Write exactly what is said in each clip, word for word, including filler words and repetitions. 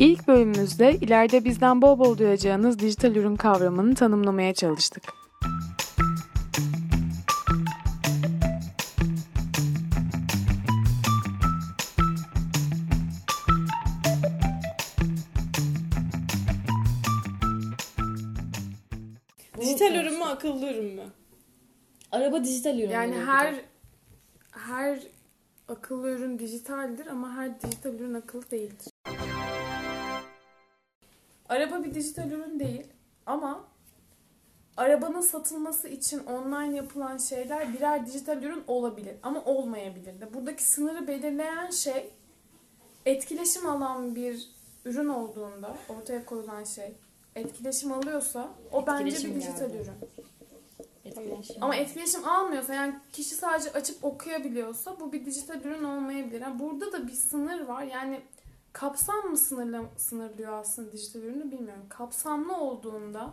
İlk bölümümüzde ileride bizden bol bol duyacağınız dijital ürün kavramını tanımlamaya çalıştık. Dijital ürün mü, akıllı ürün mü? Araba dijital ürün. Yani her her akıllı ürün dijitaldir ama her dijital ürün akıllı değildir. Araba bir dijital ürün değil ama arabanın satılması için online yapılan şeyler birer dijital ürün olabilir ama olmayabilir de. Buradaki sınırı belirleyen şey etkileşim alan bir ürün olduğunda ortaya koyulan şey etkileşim alıyorsa o etkileşim bence bir dijital ürün. Etkileşim. Ama etkileşim almıyorsa yani kişi sadece açıp okuyabiliyorsa bu bir dijital ürün olmayabilir. Yani burada da bir sınır var yani. Kapsam mı sınırla, sınırlıyor aslında dijital ürünü bilmiyorum. Kapsamlı olduğunda,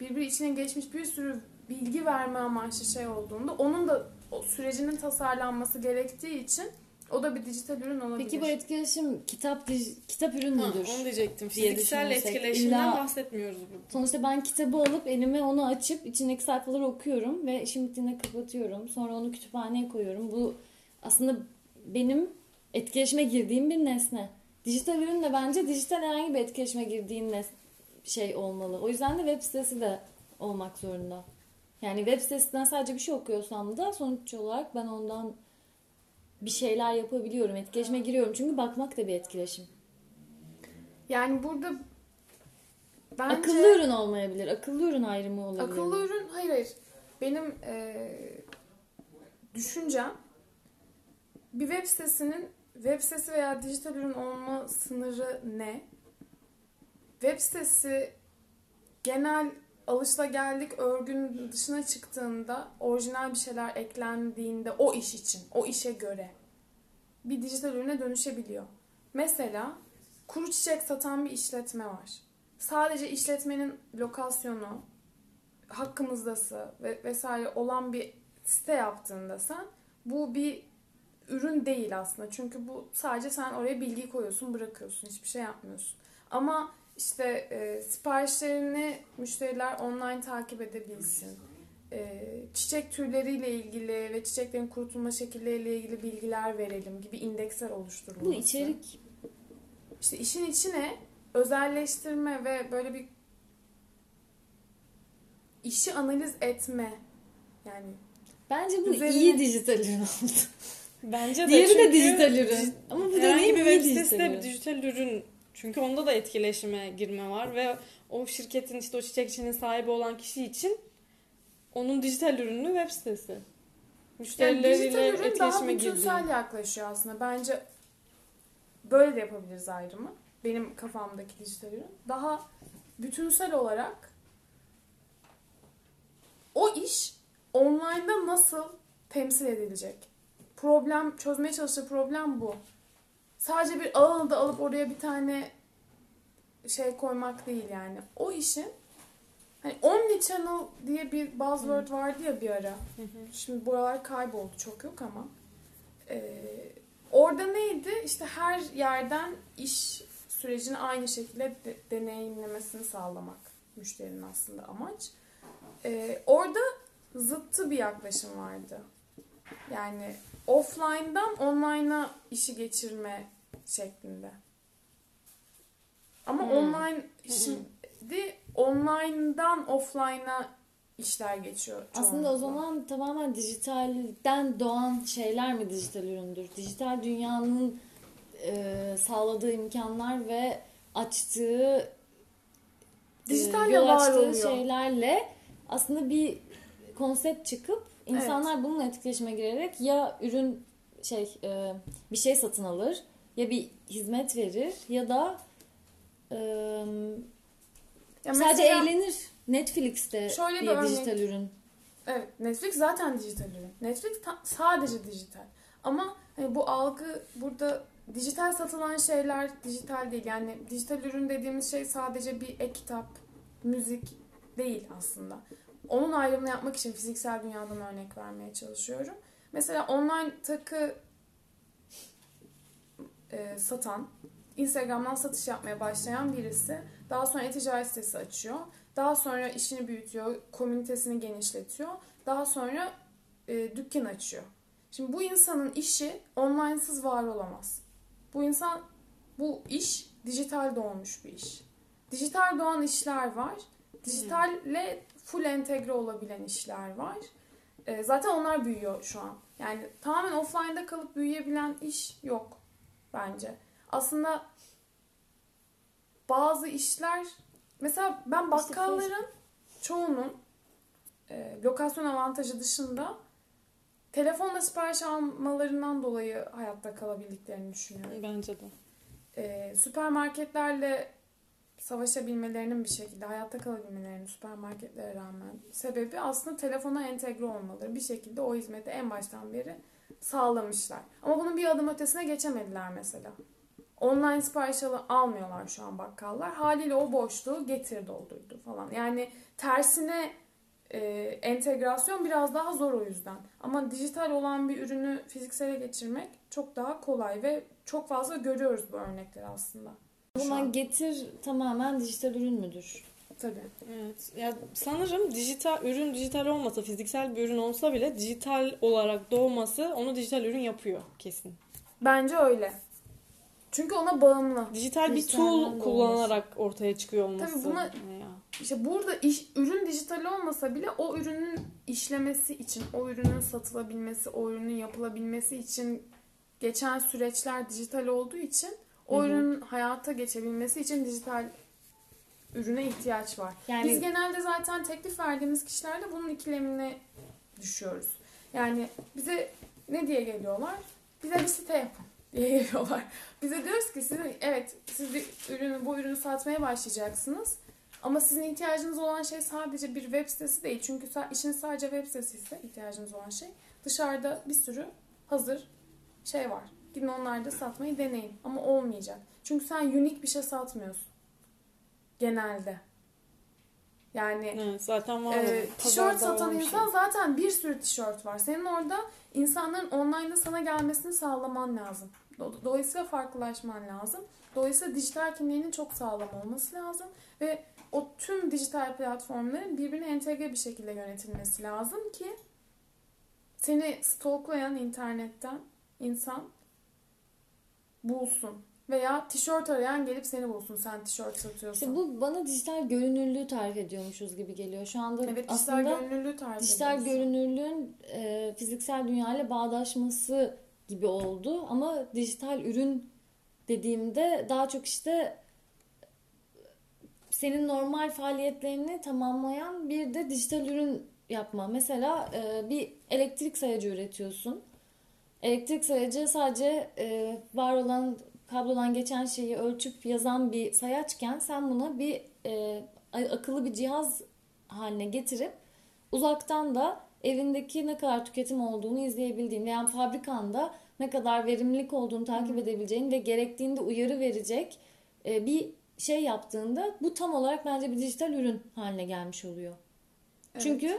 birbiri içine geçmiş bir sürü bilgi verme amaçlı şey olduğunda onun da o sürecinin tasarlanması gerektiği için o da bir dijital ürün olabilir. Peki bu etkileşim kitap kitap ürün müdür? Ha, onu diyecektim. Fiziksel etkileşimden bahsetmiyoruz burada. Sonuçta ben kitabı alıp elime onu açıp içindeki sayfaları okuyorum ve şimdiğine kapatıyorum. Sonra onu kütüphaneye koyuyorum. Bu aslında benim etkileşime girdiğim bir nesne. Dijital ürün de bence dijital herhangi bir etkileşime girdiğin şey olmalı. O yüzden de web sitesi de olmak zorunda. Yani web sitesinden sadece bir şey okuyorsam da sonuç olarak ben ondan bir şeyler yapabiliyorum. Etkileşime giriyorum. Çünkü bakmak da bir etkileşim. Yani burada bence... Akıllı ürün olmayabilir. Akıllı ürün ayrımı olabilir. Akıllı ürün... Hayır hayır. Benim ee, düşüncem bir web sitesinin web sitesi veya dijital ürün olma sınırı ne? Web sitesi genel alışılageldik örgünün dışına çıktığında, orijinal bir şeyler eklendiğinde o iş için, o işe göre bir dijital ürüne dönüşebiliyor. Mesela kuru çiçek satan bir işletme var. Sadece işletmenin lokasyonu, hakkımızdası ve vesaire olan bir site yaptığında sen bu bir ürün değil aslında. Çünkü bu sadece sen oraya bilgi koyuyorsun, bırakıyorsun. Hiçbir şey yapmıyorsun. Ama işte e, siparişlerini müşteriler online takip edebilsin. E, çiçek türleriyle ilgili ve çiçeklerin kurutulma şekilleriyle ilgili bilgiler verelim gibi indeksler oluşturulması. Bu içerik. İşte işin içine özelleştirme ve böyle bir işi analiz etme. Yani bence bu üzerine... iyi dijital ürün oldu. Bence de. Diğeri de dijital ürün. Ama bu da herhangi bir web sitesi de bir dijital ürün. Çünkü onda da etkileşime girme var ve o şirketin işte o çiçekçinin sahibi olan kişi için onun dijital ürünü web sitesi. Müşterileriyle yani etkileşime girdi. Dijital ürün daha bütünsel yaklaşıyor aslında. Bence böyle de yapabiliriz ayrımı. Benim kafamdaki dijital ürün. Daha bütünsel olarak o iş online'da nasıl temsil edilecek? Problem, çözmeye çalıştığı problem bu. Sadece bir alanı da alıp oraya bir tane şey koymak değil yani. O işin hani omnichannel diye bir buzzword vardı ya bir ara. Hı hı. Şimdi buralar kayboldu. Çok yok ama. Ee, orada neydi? İşte her yerden iş sürecini aynı şekilde de, deneyimlemesini sağlamak. Müşterinin aslında amaç. Ee, orada zıttı bir yaklaşım vardı. Yani offline'dan online'a işi geçirme şeklinde. Ama hmm. online şimdi online'dan offline'a işler geçiyor. Aslında o zaman tamamen dijitalden doğan şeyler mi dijital üründür? Dijital dünyanın e, sağladığı imkanlar ve açtığı dijital e, yol açtığı şeylerle aslında bir konsept çıkıp İnsanlar evet. bununla etkileşime girerek ya ürün şey e, bir şey satın alır ya bir hizmet verir ya da e, ya sadece eğlenir. Netflix'te şöyle bir dijital örnek. Ürün. Evet, Netflix zaten dijital ürün. Netflix ta- sadece dijital. Ama hani bu algı burada dijital satılan şeyler dijital değil. Yani dijital ürün dediğimiz şey sadece bir e-kitap, müzik değil aslında. Onun ayrımını yapmak için fiziksel dünyadan örnek vermeye çalışıyorum. Mesela online takı e, satan Instagram'dan satış yapmaya başlayan birisi. Daha sonra e-ticaret sitesi açıyor. Daha sonra işini büyütüyor, komünitesini genişletiyor. Daha sonra e, dükkan açıyor. Şimdi bu insanın işi onlinesız var olamaz. Bu insan, bu iş dijital doğmuş bir iş. Dijital doğan işler var. Dijitalle full entegre olabilen işler var. E, zaten onlar büyüyor şu an. Yani tamamen offline'da kalıp büyüyebilen iş yok bence. Aslında bazı işler, mesela ben bakkalların çoğunun e, lokasyon avantajı dışında telefonla sipariş almalarından dolayı hayatta kalabildiklerini düşünüyorum. Bence de. E, süpermarketlerle savaşabilmelerinin bir şekilde, hayatta kalabilmelerinin süpermarketlere rağmen sebebi aslında telefona entegre olmaları. Bir şekilde o hizmeti en baştan beri sağlamışlar. Ama bunun bir adım ötesine geçemediler mesela. Online sipariş almıyorlar şu an bakkallar. Haliyle o boşluğu getir doldurdu falan. Yani tersine e, entegrasyon biraz daha zor o yüzden. Ama dijital olan bir ürünü fiziksele geçirmek çok daha kolay ve çok fazla görüyoruz bu örnekleri aslında. O zaman getir tamamen dijital ürün müdür? Tabii. Evet. Ya sanırım dijital ürün dijital olmasa, fiziksel bir ürün olsa bile dijital olarak doğması onu dijital ürün yapıyor kesin. Bence öyle. Çünkü ona bağımlı. Dijital bir tool kullanarak ortaya çıkıyor olması. Tabii buna işte burada iş, ürün dijital olmasa bile o ürünün işlemesi için, o ürünün satılabilmesi, o ürünün yapılabilmesi için geçen süreçler dijital olduğu için o ürünün hayata geçebilmesi için dijital ürüne ihtiyaç var. Yani biz genelde zaten teklif verdiğimiz kişilerde bunun ikilemine düşüyoruz. Yani bize ne diye geliyorlar? Bize bir site yapın diye geliyorlar. Bize diyoruz ki sizin, evet siz ürünü, bu ürünü satmaya başlayacaksınız ama sizin ihtiyacınız olan şey sadece bir web sitesi değil. Çünkü işin sadece web sitesi ise ihtiyacınız olan şey, dışarıda bir sürü hazır şey var. Gidin onlarda satmayı deneyin. Ama olmayacak. Çünkü sen unique bir şey satmıyorsun. Genelde. Yani evet, zaten var e, tişört satan insan şey. Zaten bir sürü tişört var. Senin orada insanların online'da sana gelmesini sağlaman lazım. Do- dolayısıyla farklılaşman lazım. Dolayısıyla dijital kimliğinin çok sağlam olması lazım. Ve o tüm dijital platformların birbirine entegre bir şekilde yönetilmesi lazım ki seni stalklayan internetten insan bulsun. Veya tişört arayan gelip seni bulsun. Sen tişört satıyorsun. İşte bu bana dijital görünürlüğü tarif ediyormuşuz gibi geliyor. Şu anda evet, aslında dijital görünürlüğü tarif dijital görünürlüğün e, fiziksel dünyayla bağdaşması gibi oldu. Ama dijital ürün dediğimde daha çok işte senin normal faaliyetlerini tamamlayan bir de dijital ürün yapma. Mesela e, bir elektrik sayacı üretiyorsun. Elektrik sayacı sadece e, var olan kablodan geçen şeyi ölçüp yazan bir sayaçken sen buna bir e, akıllı bir cihaz haline getirip uzaktan da evindeki ne kadar tüketim olduğunu izleyebildiğin, yani fabrikanda ne kadar verimlilik olduğunu takip edebileceğin ve gerektiğinde uyarı verecek e, bir şey yaptığında bu tam olarak bence bir dijital ürün haline gelmiş oluyor. Evet. Çünkü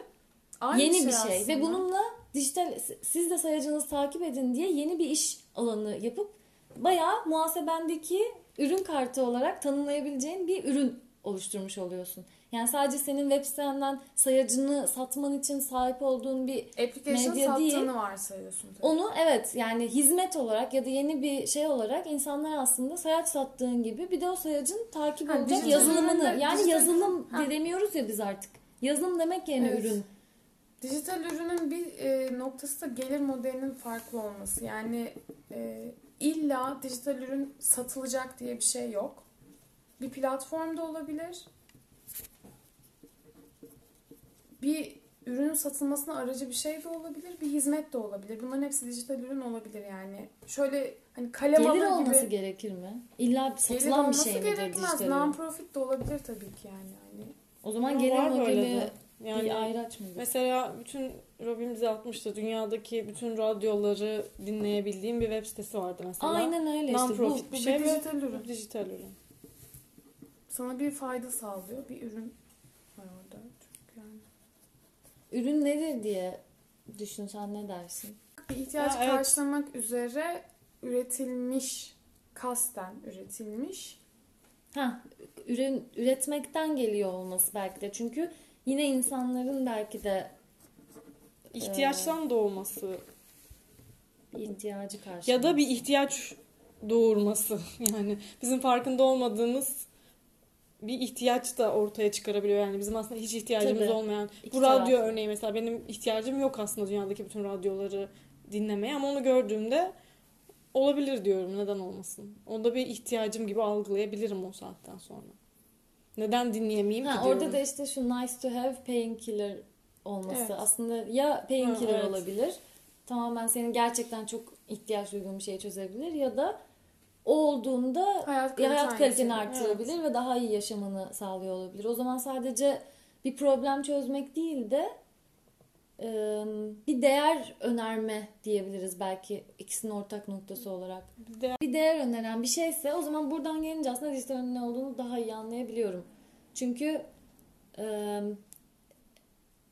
aynı yeni şey bir şey aslında. Ve bununla dijital, siz de sayacınızı takip edin diye yeni bir iş alanı yapıp bayağı muhasebendeki ürün kartı olarak tanımlayabileceğin bir ürün oluşturmuş oluyorsun. Yani sadece senin web sitenden sayacını satman için sahip olduğun bir application medya değil. Application sattığını varsayıyorsun. Tabii. Onu evet yani hizmet olarak ya da yeni bir şey olarak insanlar aslında sayaç sattığın gibi bir de o sayacın takip ha, olacak yazılımını. De, yani dijital, yazılım ha. demiyoruz ya biz artık. Yazılım demek yerine evet. ürün. Dijital ürünün bir e, noktası da gelir modelinin farklı olması. Yani e, illa dijital ürün satılacak diye bir şey yok. Bir platformda olabilir. Bir ürünün satılmasına aracı bir şey de olabilir. Bir hizmet de olabilir. Bunların hepsi dijital ürün olabilir yani. Şöyle hani kalem alır gibi. Gelir olması gerekir mi? İlla satılan bir şey midir dijital ürün? Gelir olması gerekmez. Non-profit de olabilir tabii ki yani. yani o zaman gelir modeli... Yani bir ayraç mıydı? Mesela bütün Robin bize atmıştı. Dünyadaki bütün radyoları dinleyebildiğim bir web sitesi vardı mesela. Aynen öyle non işte. Non-profit bu, bir şey bir dijital ve ürün. Dijital ürün. Sana bir fayda sağlıyor. Bir ürün var orada. Çünkü yani. Ürün nedir diye düşünsen ne dersin? Bir ihtiyaç ya, evet. karşılamak üzere üretilmiş kasten üretilmiş. Ha, ürün üretmekten geliyor olması belki de. Çünkü yine insanların belki de ihtiyaçtan e, doğması, ihtiyacı karşılığı ya da bir ihtiyaç doğurması. Yani bizim farkında olmadığımız bir ihtiyaç da ortaya çıkarabiliyor. Yani bizim aslında hiç ihtiyacımız Tabii. olmayan İki bu radyo taraflı. Örneği mesela benim ihtiyacım yok aslında dünyadaki bütün radyoları dinlemeye, ama onu gördüğümde olabilir diyorum, neden olmasın. O da bir ihtiyacım gibi algılayabilirim o saatten sonra. Neden dinleyemeyeyim ha, ki diyorum. Orada da işte şu nice to have painkiller olması. Evet. Aslında ya painkiller evet. olabilir, tamamen senin gerçekten çok ihtiyaç duyduğun bir şeyi çözebilir, ya da o olduğunda hayat kaliteni, hayat kaliteni artırabilir evet. ve daha iyi yaşamını sağlıyor olabilir. O zaman sadece bir problem çözmek değil de bir değer önerme diyebiliriz belki, ikisinin ortak noktası olarak. Bir değer, bir değer öneren bir şeyse, o zaman buradan gelince aslında dijitalin ne olduğunu daha iyi anlayabiliyorum. Çünkü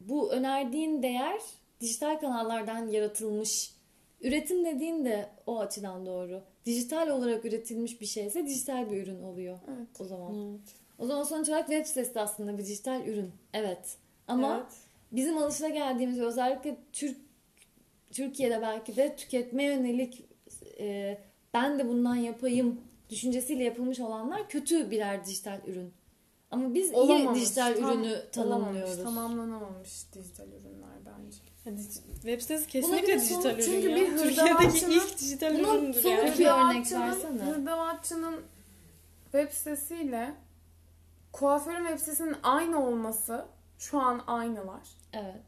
bu önerdiğin değer dijital kanallardan yaratılmış. Üretim dediğin de o açıdan doğru. Dijital olarak üretilmiş bir şeyse dijital bir ürün oluyor evet. o zaman. Evet. O zaman sonuç olarak web sitesi de aslında bir dijital ürün. Evet. Ama evet. bizim alışılageldiğimiz, özellikle Türk Türkiye'de belki de tüketme yönelik e, ben de bundan yapayım düşüncesiyle yapılmış olanlar kötü birer dijital ürün. Ama biz olamamış, iyi dijital tam, ürünü tanımlıyoruz. Tamamlanamamış dijital ürünler bence. Yani web sitesi kesinlikle dijital ürün. Çünkü bir Türkiye'deki ilk dijital üründür yani. Bir örnek versene. Hırdavatçı'nın web sitesiyle kuaförün web sitesinin aynı olması, şu an aynılar. Evet.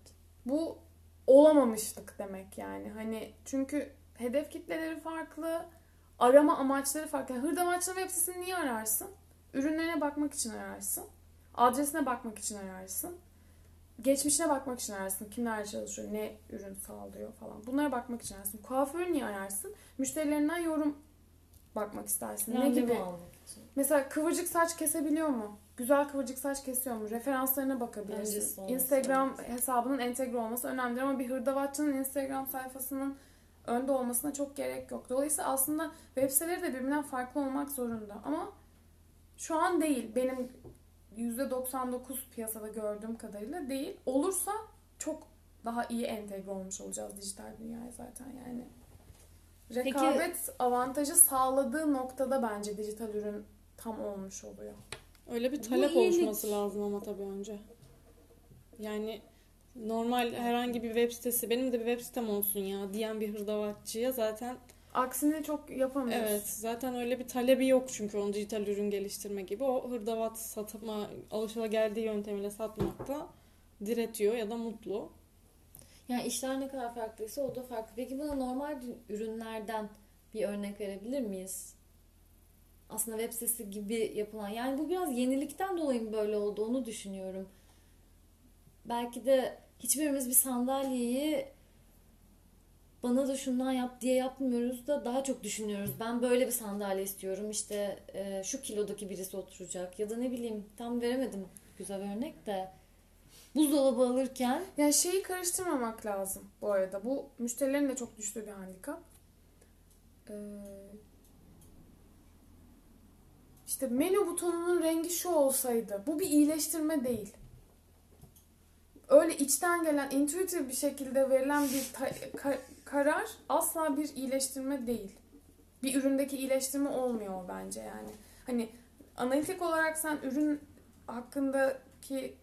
Bu olamamışlık demek yani. Hani çünkü hedef kitleleri farklı, arama amaçları farklı. Yani Hırdavatçı'nın web sitesini niye ararsın? Ürünlerine bakmak için ararsın. Adresine bakmak için ararsın. Geçmişine bakmak için ararsın. Kimler çalışıyor, ne ürün sağlıyor falan. Bunlara bakmak için ararsın. Kuaförü niye ararsın? Müşterilerinden yorum bakmak istersin. Yani ne gibi? Mesela kıvırcık saç kesebiliyor mu? Güzel kıvırcık saç kesiyor mu? Referanslarına bakabilirsin. Instagram hesabının entegre olması önemlidir ama bir hırdavatçının Instagram sayfasının önde olmasına çok gerek yok. Dolayısıyla aslında web siteleri de birbirinden farklı olmak zorunda. Ama şu an değil. Benim yüzde doksan dokuz piyasada gördüğüm kadarıyla değil. Olursa çok daha iyi entegre olmuş olacağız dijital dünyaya zaten yani. Rekabet Peki, avantajı sağladığı noktada bence dijital ürün tam olmuş oluyor. Öyle bir talep oluşması lazım ama tabii önce. Yani normal herhangi bir web sitesi, benim de bir web sitem olsun ya diyen bir hırdavatçıya zaten... Aksine çok yapamıyoruz. Evet, zaten öyle bir talebi yok çünkü onun dijital ürün geliştirme gibi. O hırdavat satma, alışılageldiği yöntemiyle satmakta diretiyor ya da mutlu. Yani işler ne kadar farklıysa o da farklı. Peki buna normal ürünlerden bir örnek verebilir miyiz? Aslında web sitesi gibi yapılan. Yani bu biraz yenilikten dolayı böyle oldu, onu düşünüyorum. Belki de hiçbirimiz bir sandalyeyi bana da şundan yap diye yapmıyoruz da daha çok düşünüyoruz. Ben böyle bir sandalye istiyorum. İşte e, şu kilodaki birisi oturacak. Ya da ne bileyim, tam veremedim güzel örnek de. Buzdolabı alırken. Yani şeyi karıştırmamak lazım bu arada. Bu müşterilerin de çok düştüğü bir handikap. Ee, işte menü butonunun rengi şu olsaydı. Bu bir iyileştirme değil. Öyle içten gelen, intuitif bir şekilde verilen bir ta- ka- karar asla bir iyileştirme değil. Bir üründeki iyileştirme olmuyor bence yani. Hani analitik olarak sen ürün hakkındaki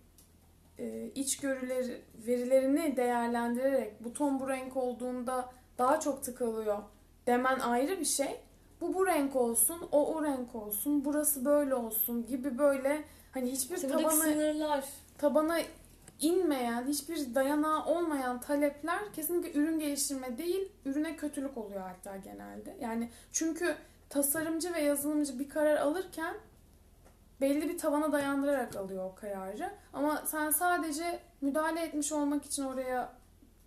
e, içgörüleri, verilerini değerlendirerek buton bu renk olduğunda daha çok tıkalıyor demen ayrı bir şey. Bu bu renk olsun, o o renk olsun, burası böyle olsun gibi böyle hani hiçbir tabana, tabana inmeyen, hiçbir dayanağı olmayan talepler kesinlikle ürün geliştirme değil, ürüne kötülük oluyor hatta genelde. Yani çünkü tasarımcı ve yazılımcı bir karar alırken belli bir tavana dayandırarak alıyor o kararı. Ama sen sadece müdahale etmiş olmak için oraya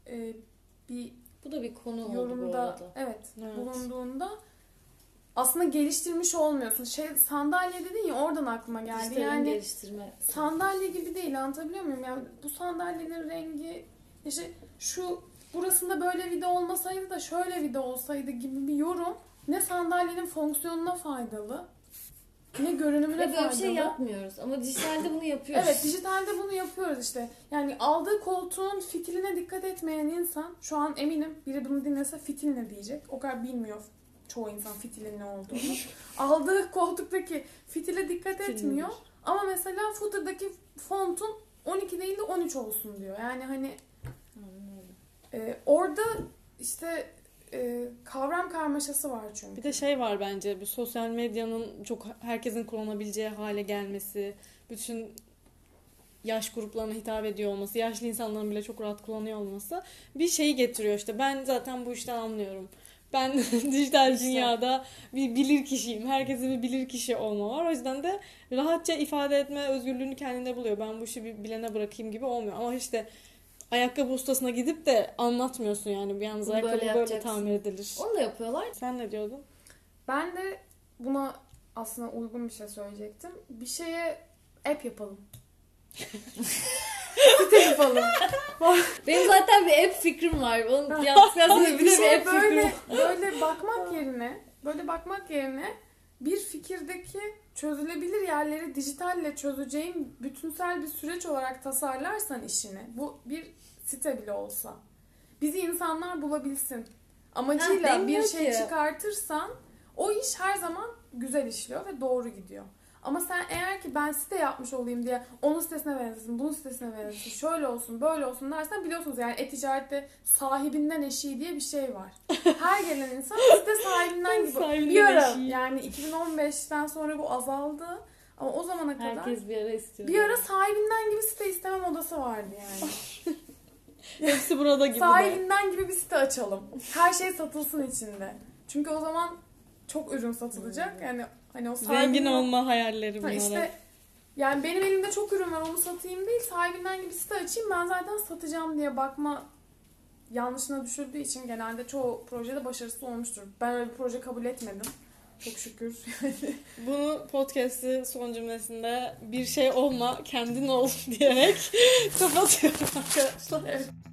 e, bir bu da bir konu yorumda oldu evet, evet bulunduğunda aslında geliştirmiş olmuyorsun. Şey, sandalye dedin ya, oradan aklıma geldi. İşte yani sandalye gibi değil, anlatabiliyor muyum? Yani bu sandalyenin rengi işte şu, burasında böyle vida olmasaydı da şöyle vida olsaydı gibi bir yorum ne sandalyenin fonksiyonuna faydalı, ne görünümüne evet, faydalı. Böyle bir şey yapmıyoruz ama dijitalde bunu yapıyoruz. Evet, dijitalde bunu yapıyoruz işte. Yani aldığı koltuğun fitiline dikkat etmeyen insan, şu an eminim biri bunu dinlese fitil ne diyecek. O kadar bilmiyor çoğu insan fitilin ne olduğunu. Aldığı koltuktaki fitile dikkat etmiyor. Ama mesela footer'daki fontun on iki değil de on üç olsun diyor. Yani hani e, orada işte e, kavram karmaşası var çünkü. Bir de şey var bence, bir sosyal medyanın çok herkesin kullanabileceği hale gelmesi, bütün yaş gruplarına hitap ediyor olması, yaşlı insanların bile çok rahat kullanıyor olması bir şeyi getiriyor işte. Ben zaten bu işten anlıyorum. Ben dijital işte. Dünyada bir bilir kişiyim. Herkesin bir bilir kişi olma var. O yüzden de rahatça ifade etme özgürlüğünü kendinde buluyor. Ben bu işi bir bilene bırakayım gibi olmuyor. Ama işte ayakkabı ustasına gidip de anlatmıyorsun yani. Yalnız bunu ayakkabı böyle, böyle tamir edilir. Onu da yapıyorlar. Sen ne diyordun? Ben de buna aslında uygun bir şey söyleyecektim. Bir şeye app yapalım. Benim zaten bir app fikrim var. Onu yapsam bir, bir şey böyle böyle bakmak yerine, böyle bakmak yerine bir fikirdeki çözülebilir yerleri dijitalle çözeceğin bütünsel bir süreç olarak tasarlarsan işini. Bu bir site bile olsa. Bizi insanlar bulabilsin. Amacıyla ha, bir şey çıkartırsan o iş her zaman güzel işliyor ve doğru gidiyor. Ama sen eğer ki ben site yapmış olayım diye onun sitesine benzesin, bunun sitesine benzesin, şöyle olsun, böyle olsun dersen biliyorsunuz yani e-ticarette sahibinden eşiği diye bir şey var. Her gelen insan site sahibinden gibi. Sahibinden bir ara eşiği. Yani iki bin on beşten sonra bu azaldı ama o zamana kadar herkes bir ara istiyordu. Bir ara sahibinden gibi site istemem odası vardı yani. Hepsi burada gibi. Sahibinden de. Gibi bir site açalım. Her şey satılsın içinde. Çünkü o zaman çok ürün satılacak yani. Hani o zengin olma hayalleri bunlar. Ha işte, yani benim elimde çok ürün var onu satayım değil, sahibinden gibi site açayım ben zaten satacağım diye bakma yanlışına düşürdüğü için genelde çoğu projede başarısız olmuştur. Ben öyle bir proje kabul etmedim. Çok şükür. Bunu podcast'ı son cümlesinde bir şey olma kendin ol diyerek kapatıyorum arkadaşlar.